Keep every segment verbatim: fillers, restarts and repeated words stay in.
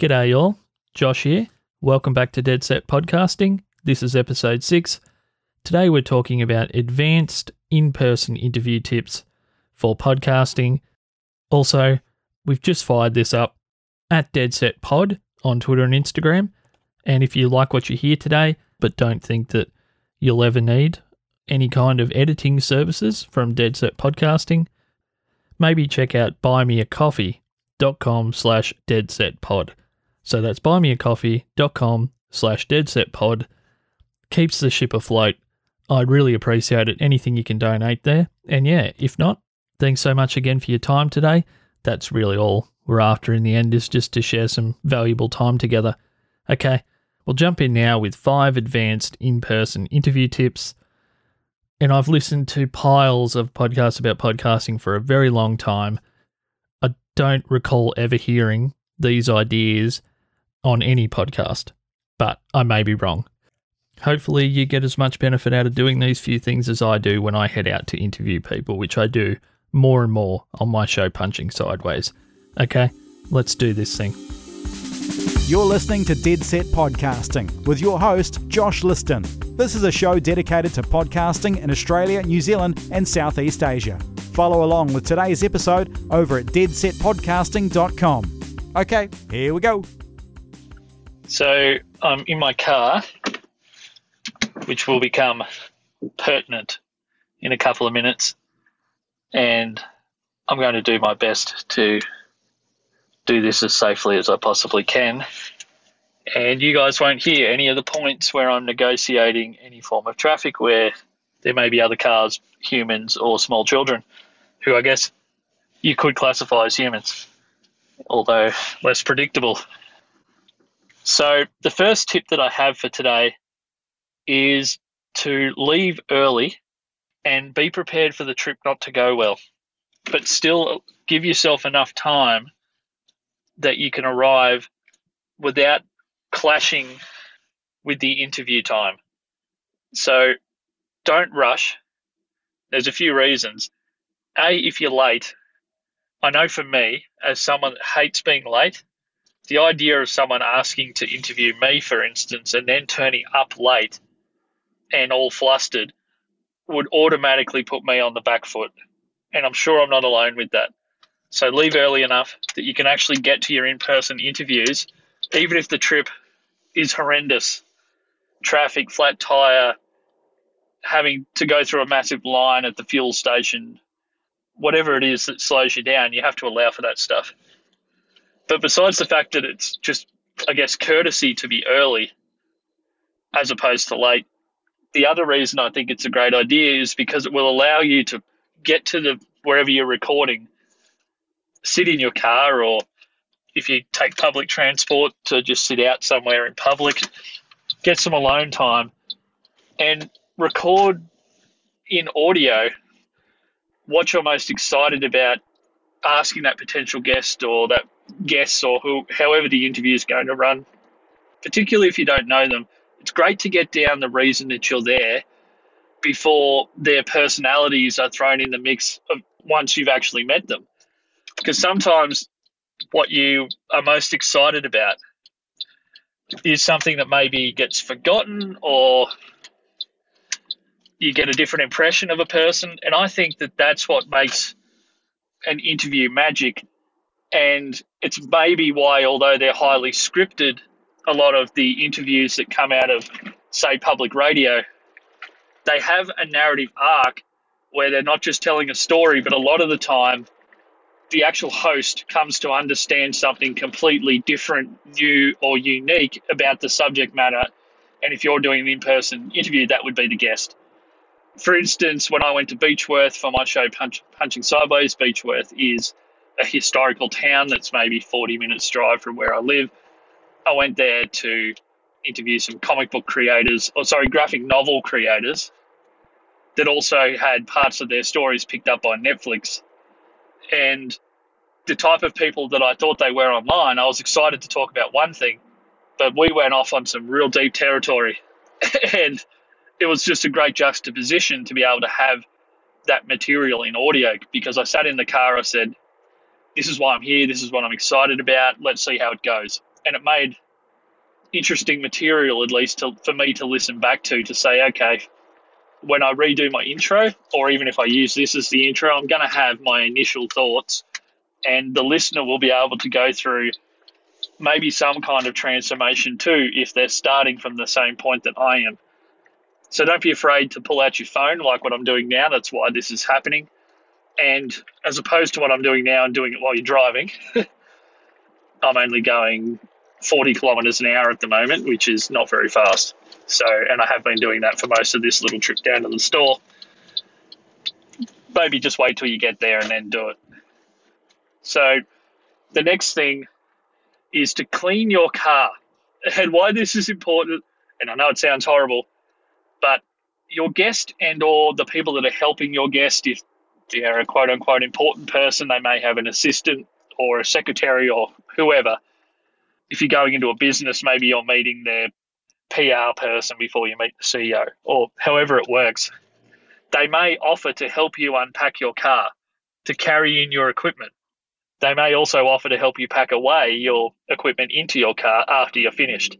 G'day y'all, Josh here. Welcome back to Dead Set Podcasting. This is episode six. Today we're talking about advanced in-person interview tips for podcasting. Also, we've just fired this up at Dead Set Pod on Twitter and Instagram. And if you like what you hear today, but don't think that you'll ever need any kind of editing services from Dead Set Podcasting, maybe check out buymeacoffee.com slash deadsetpod. So that's buymeacoffee.com slash deadsetpod. Keeps the ship afloat. I'd really appreciate it. Anything you can donate there. And yeah, if not, thanks so much again for your time today. That's really all we're after in the end, is just to share some valuable time together. Okay, we'll jump in now with five advanced in-person interview tips. And I've listened to piles of podcasts about podcasting for a very long time. I don't recall ever hearing these ideas on any podcast, but I may be wrong. Hopefully you get as much benefit out of doing these few things as I do when I head out to interview people, which I do more and more on my show Punching Sideways. Okay, let's do this thing. You're listening to Dead Set Podcasting with your host, Josh Liston. This is a show dedicated to podcasting in Australia, New Zealand and Southeast Asia. Follow along with today's episode over at dead set podcasting dot com. Okay, here we go. So I'm in my car, which will become pertinent in a couple of minutes, and I'm going to do my best to do this as safely as I possibly can. And you guys won't hear any of the points where I'm negotiating any form of traffic where there may be other cars, humans, or small children, who I guess you could classify as humans, although less predictable. So the first tip that I have for today is to leave early and be prepared for the trip not to go well, but still give yourself enough time that you can arrive without clashing with the interview time. So don't rush. There's a few reasons. A, if you're late, I know for me, as someone that hates being late, the idea of someone asking to interview me, for instance, and then turning up late and all flustered would automatically put me on the back foot. And I'm sure I'm not alone with that. So leave early enough that you can actually get to your in-person interviews, even if the trip is horrendous. Traffic, flat tire, having to go through a massive line at the fuel station, whatever it is that slows you down, you have to allow for that stuff. But besides the fact that it's just, I guess, courtesy to be early as opposed to late, the other reason I think it's a great idea is because it will allow you to get to the wherever you're recording, sit in your car, or if you take public transport, to just sit out somewhere in public, get some alone time and record in audio what you're most excited about asking that potential guest or that guest or who, however the interview is going to run, particularly if you don't know them. It's great to get down the reason that you're there before their personalities are thrown in the mix of once you've actually met them. Because sometimes what you are most excited about is something that maybe gets forgotten, or you get a different impression of a person. And I think that that's what makes an interview magic. And it's maybe why, although they're highly scripted, a lot of the interviews that come out of, say, public radio, they have a narrative arc where they're not just telling a story, but a lot of the time, the actual host comes to understand something completely different, new or unique about the subject matter. And if you're doing an in-person interview, that would be the guest. For instance, when I went to Beechworth for my show Punch, Punching Sideways, Beechworth is a historical town that's maybe forty minutes drive from where I live. I went there to interview some comic book creators, or sorry, graphic novel creators that also had parts of their stories picked up by Netflix. And the type of people that I thought they were online, I was excited to talk about one thing, but we went off on some real deep territory. And it was just a great juxtaposition to be able to have that material in audio, because I sat in the car, I said, this is why I'm here, this is what I'm excited about, let's see how it goes. and it made interesting material, at least to, for me to listen back to, to say, okay, when I redo my intro, or even if I use this as the intro, I'm going to have my initial thoughts, and the listener will be able to go through maybe some kind of transformation too if they're starting from the same point that I am. So don't be afraid to pull out your phone like what I'm doing now. That's why this is happening. And as opposed to what I'm doing now and doing it while you're driving, I'm only going forty kilometres an hour at the moment, which is not very fast. So, and I have been doing that for most of this little trip down to the store. Maybe just wait till you get there and then do it. So the next thing is to clean your car. And why this is important, and I know it sounds horrible, but your guest and or the people that are helping your guest, if they are a quote-unquote important person, they may have an assistant or a secretary or whoever. If you're going into a business, maybe you're meeting their P R person before you meet the C E O, or however it works. They may offer to help you unpack your car, to carry in your equipment. They may also offer to help you pack away your equipment into your car after you're finished.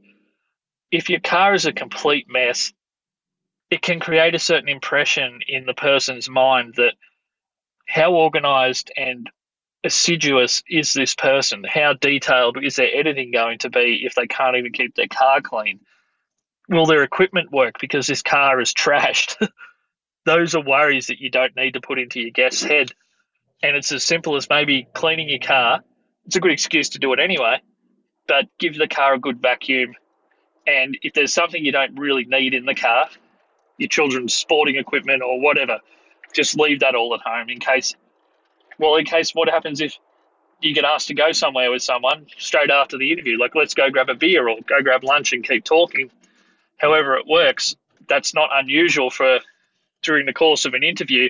If your car is a complete mess, it can create a certain impression in the person's mind that how organised and assiduous is this person? How detailed is their editing going to be if they can't even keep their car clean? Will their equipment work because this car is trashed? Those are worries that you don't need to put into your guest's head. And it's as simple as maybe cleaning your car. It's a good excuse to do it anyway, but give the car a good vacuum. And if there's something you don't really need in the car, your children's sporting equipment or whatever, just leave that all at home in case, well, in case what happens if you get asked to go somewhere with someone straight after the interview, like let's go grab a beer or go grab lunch and keep talking. However it works, that's not unusual for during the course of an interview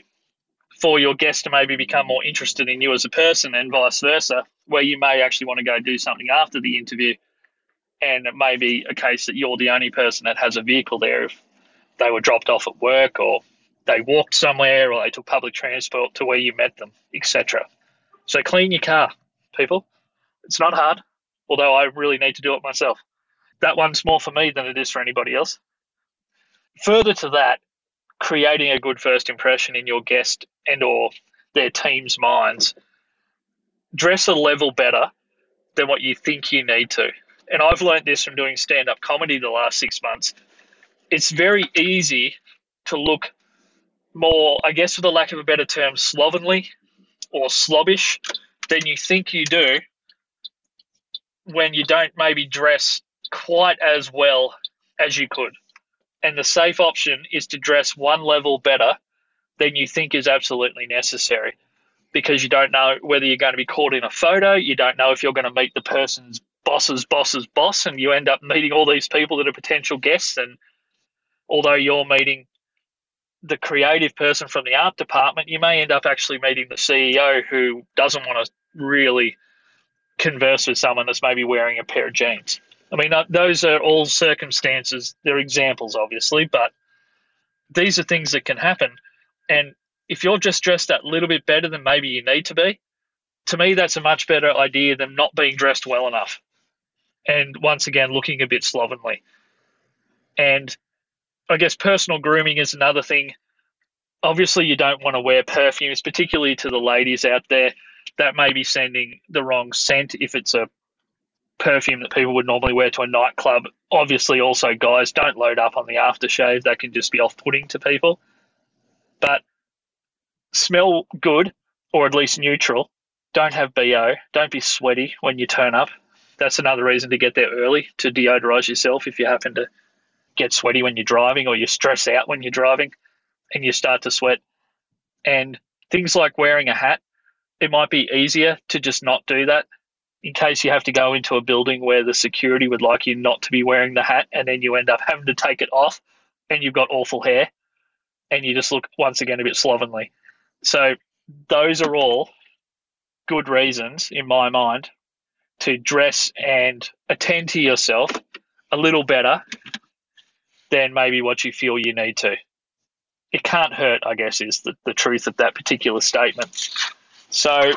for your guest to maybe become more interested in you as a person and vice versa, where you may actually want to go do something after the interview. And it may be a case that you're the only person that has a vehicle there if they were dropped off at work or they walked somewhere or they took public transport to where you met them, et cetera. So clean your car, people. It's not hard, although I really need to do it myself. That one's more for me than it is for anybody else. Further to that, creating a good first impression in your guest and or their team's minds. Dress a level better than what you think you need to. And I've learned this from doing stand-up comedy the last six months. It's very easy to look more, I guess for the lack of a better term, slovenly or slobbish than you think you do when you don't maybe dress quite as well as you could. And the safe option is to dress one level better than you think is absolutely necessary because you don't know whether you're going to be caught in a photo, you don't know if you're going to meet the person's boss's boss's boss, and you end up meeting all these people that are potential guests. And although you're meeting the creative person from the art department, you may end up actually meeting the C E O who doesn't want to really converse with someone that's maybe wearing a pair of jeans. I mean, those are all circumstances. They're examples, obviously, but these are things that can happen. And if you're just dressed that little bit better than maybe you need to be, to me, that's a much better idea than not being dressed well enough. And once again, looking a bit slovenly. And I guess personal grooming is another thing. Obviously, you don't want to wear perfumes, particularly to the ladies out there. That may be sending the wrong scent if it's a perfume that people would normally wear to a nightclub. Obviously, also, guys, don't load up on the aftershave. That can just be off-putting to people. But smell good, or at least neutral. Don't have B O. Don't be sweaty when you turn up. That's another reason to get there early, to deodorise yourself if you happen to get sweaty when you're driving or you stress out when you're driving and you start to sweat. And things like wearing a hat, it might be easier to just not do that. In case you have to go into a building where the security would like you not to be wearing the hat and then you end up having to take it off and you've got awful hair and you just look, once again, a bit slovenly. So those are all good reasons, in my mind, to dress and attend to yourself a little better than maybe what you feel you need to. It can't hurt, I guess, is the, the truth of that particular statement. So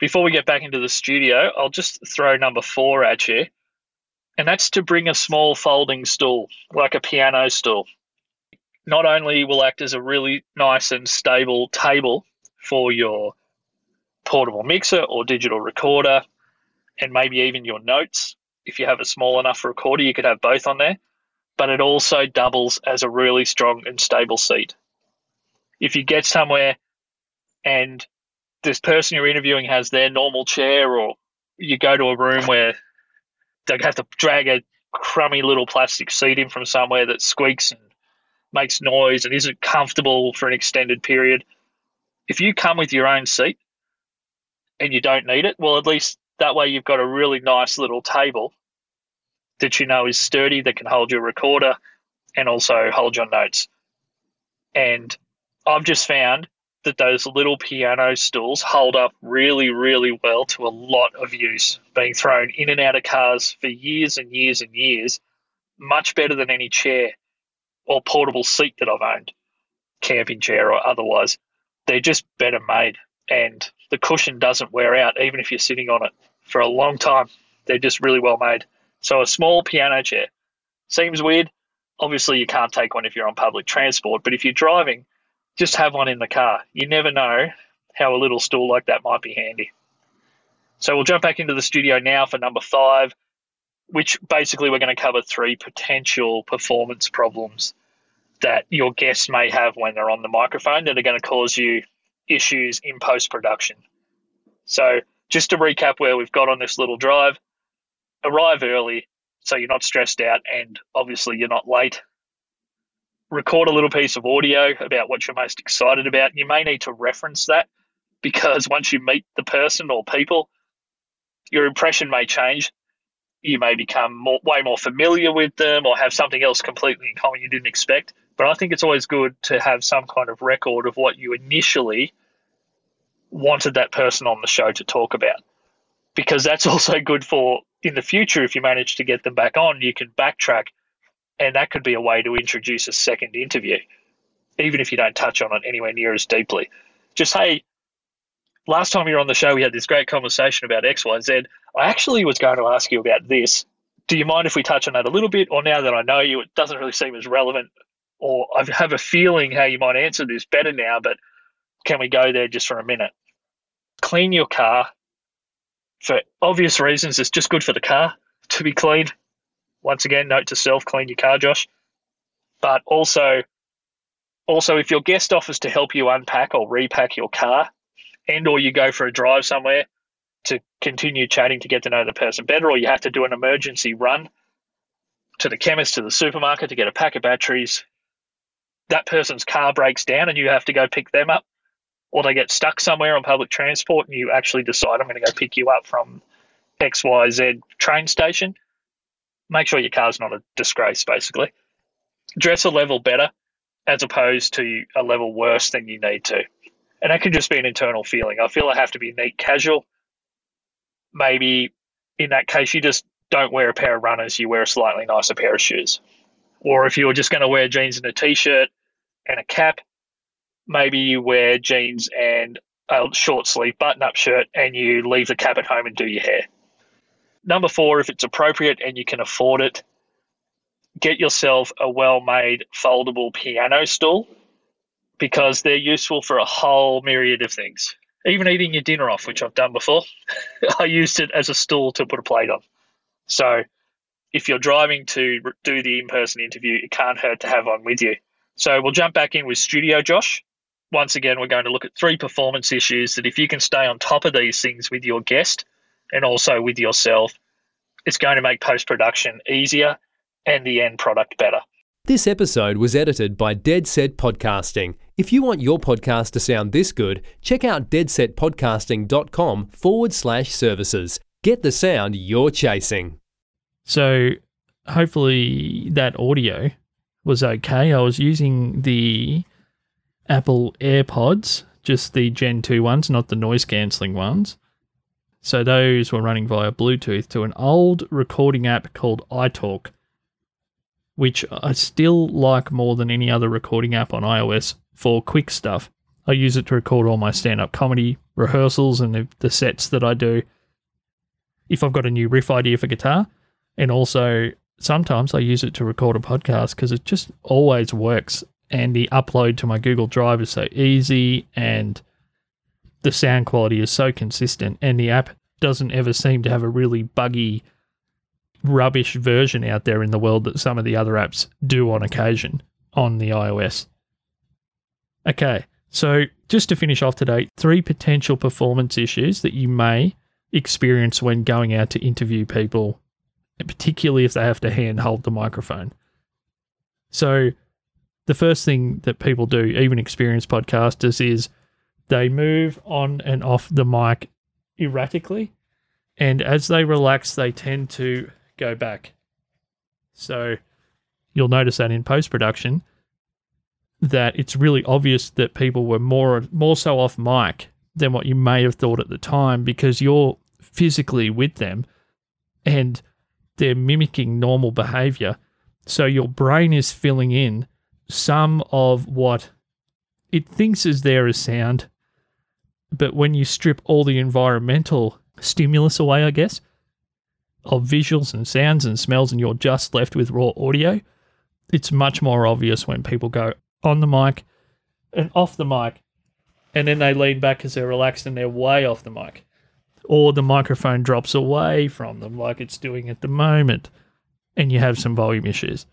before we get back into the studio, I'll just throw number four at you, And that's to bring a small folding stool, like a piano stool. Not only will act as a really nice and stable table for your portable mixer or digital recorder, and maybe even your notes. If you have a small enough recorder, you could have both on there, but it also doubles as a really strong and stable seat. If you get somewhere and this person you're interviewing has their normal chair, or you go to a room where they have to drag a crummy little plastic seat in from somewhere that squeaks and makes noise and isn't comfortable for an extended period, if you come with your own seat and you don't need it, well, at least that way you've got a really nice little table that you know is sturdy, that can hold your recorder and also hold your notes. And I've just found that those little piano stools hold up really, really well to a lot of use, being thrown in and out of cars for years and years and years, much better than any chair or portable seat that I've owned, camping chair or otherwise. They're just better made, and the cushion doesn't wear out, even if you're sitting on it for a long time. They're just really well made. So a small piano chair seems weird. Obviously, you can't take one if you're on public transport, but if you're driving, just have one in the car. You never know how a little stool like that might be handy. So we'll jump back into the studio now for number five, which basically we're going to cover three potential performance problems that your guests may have when they're on the microphone that are going to cause you issues in post-production. So just to recap where we've got on this little drive, arrive early so you're not stressed out and obviously you're not late. Record a little piece of audio about what you're most excited about. You may need to reference that because once you meet the person or people, your impression may change. You may become more, way more familiar with them or have something else completely in common you didn't expect. But I think it's always good to have some kind of record of what you initially wanted that person on the show to talk about, because that's also good for in the future. If you manage to get them back on, you can backtrack, and that could be a way to introduce a second interview, even if you don't touch on it anywhere near as deeply. Just, hey, last time you were on the show, we had this great conversation about X, Y, Z. I actually was going to ask you about this. Do you mind if we touch on that a little bit? Or now that I know you, it doesn't really seem as relevant, or I have a feeling how you might answer this better now, but can we go there just for a minute? Clean your car. For obvious reasons, it's just good for the car to be cleaned. Once again, note to self, clean your car, Josh. But also, also if your guest offers to help you unpack or repack your car, and or you go for a drive somewhere to continue chatting to get to know the person better, or you have to do an emergency run to the chemist, to the supermarket to get a pack of batteries, that person's car breaks down and you have to go pick them up, or they get stuck somewhere on public transport and you actually decide, I'm going to go pick you up from X Y Z train station. Make sure your car's not a disgrace, basically. Dress a level better as opposed to a level worse than you need to. And that could just be an internal feeling. I feel I have to be neat, casual. Maybe in that case, you just don't wear a pair of runners. You wear a slightly nicer pair of shoes. Or if you're just going to wear jeans and a T-shirt and a cap, maybe you wear jeans and a short sleeve button-up shirt and you leave the cap at home and do your hair. Number four, if it's appropriate and you can afford it, get yourself a well-made foldable piano stool, because they're useful for a whole myriad of things. Even eating your dinner off, which I've done before, I used it as a stool to put a plate on. So if you're driving to do the in-person interview, it can't hurt to have one with you. So we'll jump back in with Studio Josh. Once again, we're going to look at three performance issues that if you can stay on top of these things with your guest, and also with yourself, it's going to make post-production easier and the end product better. This episode was edited by Dead Set Podcasting. If you want your podcast to sound this good, check out deadsetpodcasting.com forward slash services. Get the sound you're chasing. So hopefully that audio was okay. I was using the Apple AirPods, just the Gen two ones, not the noise-cancelling ones. So those were running via Bluetooth to an old recording app called iTalk, which I still like more than any other recording app on iOS for quick stuff. I use it to record all my stand-up comedy rehearsals and the, the sets that I do. If I've got a new riff idea for guitar, And also sometimes I use it to record a podcast because it just always works. And the upload to my Google Drive is so easy, and the sound quality is so consistent, and the app doesn't ever seem to have a really buggy, rubbish version out there in the world that some of the other apps do on occasion on the iOS. Okay, so just to finish off today, three potential performance issues that you may experience when going out to interview people, particularly if they have to handhold the microphone. So the first thing that people do, even experienced podcasters, is they move on and off the mic erratically, and as they relax, they tend to go back. So you'll notice that in post-production that it's really obvious that people were more more so off mic than what you may have thought at the time, because you're physically with them and they're mimicking normal behavior. So your brain is filling in some of what it thinks is there as sound, but when you strip all the environmental stimulus away, I guess, of visuals and sounds and smells, and you're just left with raw audio, it's much more obvious when people go on the mic and off the mic, and then they lean back as they're relaxed and they're way off the mic. Or the microphone drops away from them like it's doing at the moment, and you have some volume issues.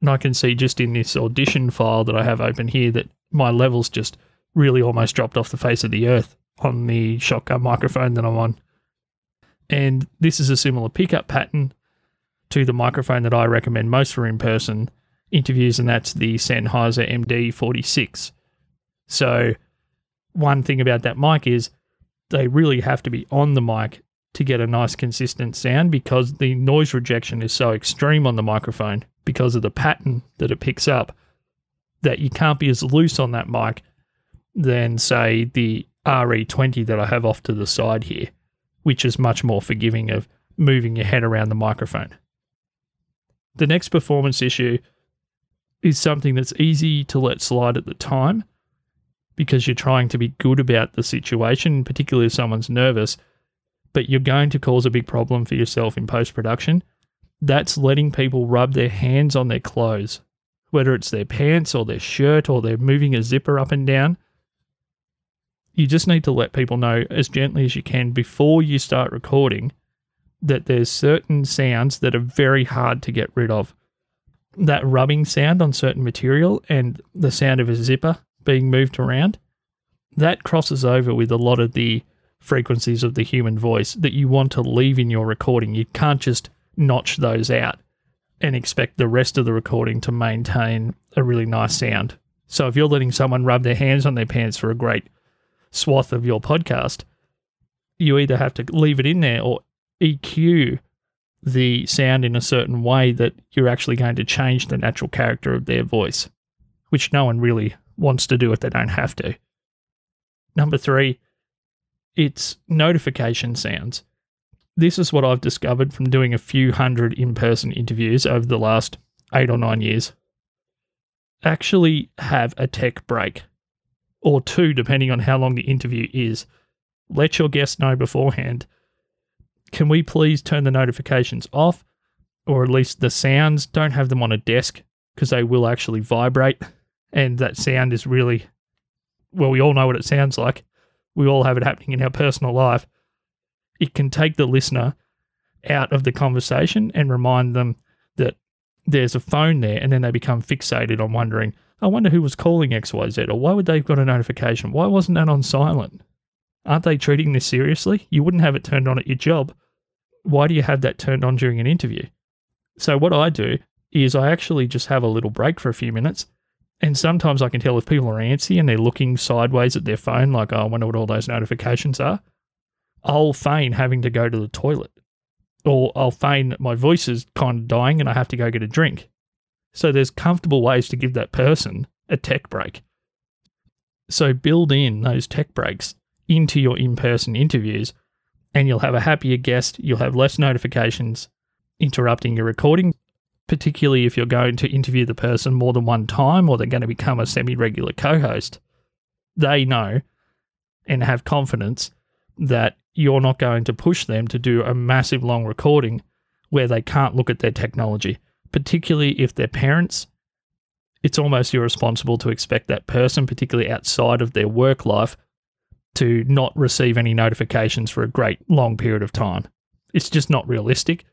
And I can see just in this audition file that I have open here that my levels just really almost dropped off the face of the earth on the shotgun microphone that I'm on. And this is a similar pickup pattern to the microphone that I recommend most for in-person interviews, and that's the Sennheiser M D forty-six. So one thing about that mic is they really have to be on the mic to get a nice consistent sound, because the noise rejection is so extreme on the microphone because of the pattern that it picks up, that you can't be as loose on that mic than, say, the R E twenty that I have off to the side here, which is much more forgiving of moving your head around the microphone. The next performance issue is something that's easy to let slide at the time, because you're trying to be good about the situation, particularly if someone's nervous, but you're going to cause a big problem for yourself in post-production. That's letting people rub their hands on their clothes, whether it's their pants or their shirt or they're moving a zipper up and down. You just need to let people know as gently as you can before you start recording that there's certain sounds that are very hard to get rid of. That rubbing sound on certain material and the sound of a zipper being moved around, that crosses over with a lot of the frequencies of the human voice that you want to leave in your recording. You can't just notch those out and expect the rest of the recording to maintain a really nice sound. So if you're letting someone rub their hands on their pants for a great swath of your podcast, you either have to leave it in there or E Q the sound in a certain way that you're actually going to change the natural character of their voice, which no one really wants to do if they don't have to. Number three, it's notification sounds. This is what I've discovered from doing a few hundred in-person interviews over the last eight or nine years. Actually have a tech break, or two, depending on how long the interview is. Let your guests know beforehand, can we please turn the notifications off, or at least the sounds? Don't have them on a desk, because they will actually vibrate, and that sound is really, well, we all know what it sounds like. We all have it happening in our personal life. It can take the listener out of the conversation and remind them that there's a phone there, and then they become fixated on wondering, I wonder who was calling X Y Z, or why would they have got a notification? Why wasn't that on silent? Aren't they treating this seriously? You wouldn't have it turned on at your job. Why do you have that turned on during an interview? So what I do is I actually just have a little break for a few minutes, and sometimes I can tell if people are antsy and they're looking sideways at their phone, like, oh, I wonder what all those notifications are. I'll feign having to go to the toilet, or I'll feign that my voice is kind of dying and I have to go get a drink. So there's comfortable ways to give that person a tech break. So build in those tech breaks into your in-person interviews, and you'll have a happier guest, you'll have less notifications interrupting your recording, particularly if you're going to interview the person more than one time or they're going to become a semi-regular co-host. They know and have confidence that you're not going to push them to do a massive long recording where they can't look at their technology, particularly if they're parents. It's almost irresponsible to expect that person, particularly outside of their work life, to not receive any notifications for a great long period of time. It's just not realistic,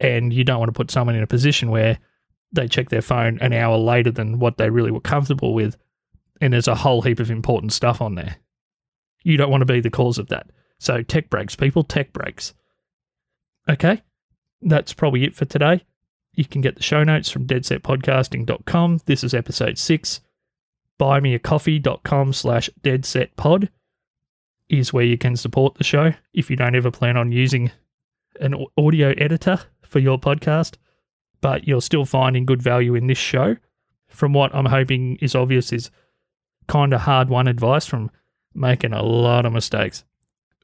and you don't want to put someone in a position where they check their phone an hour later than what they really were comfortable with, and there's a whole heap of important stuff on there. You don't want to be the cause of that. So tech breaks, people, tech breaks. Okay, that's probably it for today. You can get the show notes from dead set podcasting dot com. This is episode six. Buymeacoffee.com slash deadsetpod is where you can support the show if you don't ever plan on using an audio editor for your podcast, but you're still finding good value in this show. From what I'm hoping is obvious is kind of hard-won advice from making a lot of mistakes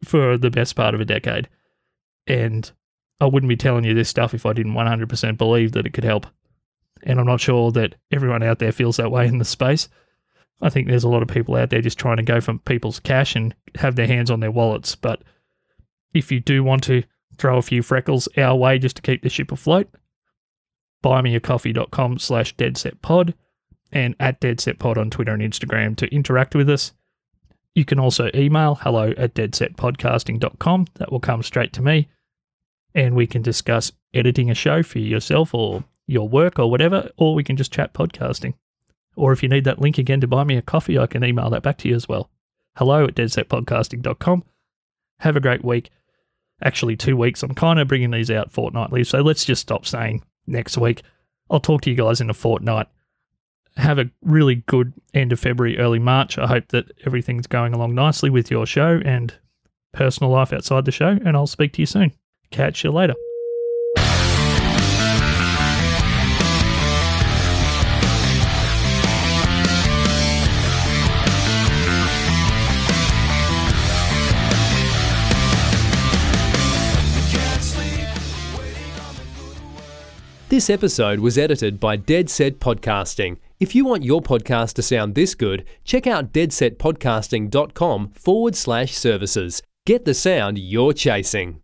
for the best part of a decade. And I wouldn't be telling you this stuff if I didn't one hundred percent believe that it could help. And I'm not sure that everyone out there feels that way in the space. I think there's a lot of people out there just trying to go for people's cash and have their hands on their wallets. But if you do want to throw a few freckles our way just to keep the ship afloat, buymeacoffee.com slash deadsetpod and at deadsetpod on Twitter and Instagram to interact with us. You can also email hello at deadsetpodcasting dot com. That will come straight to me, and we can discuss editing a show for yourself or your work or whatever, or we can just chat podcasting. Or if you need that link again to buy me a coffee, I can email that back to you as well. Hello at deadsetpodcasting dot com. Have a great week. Actually, two weeks. I'm kind of bringing these out fortnightly, so let's just stop saying next week. I'll talk to you guys in a fortnight. Have a really good end of February, early March. I hope that everything's going along nicely with your show and personal life outside the show, and I'll speak to you soon. Catch you later. This episode was edited by Dead Set Podcasting. If you want your podcast to sound this good, check out deadsetpodcasting.com forward slash services. Get the sound you're chasing.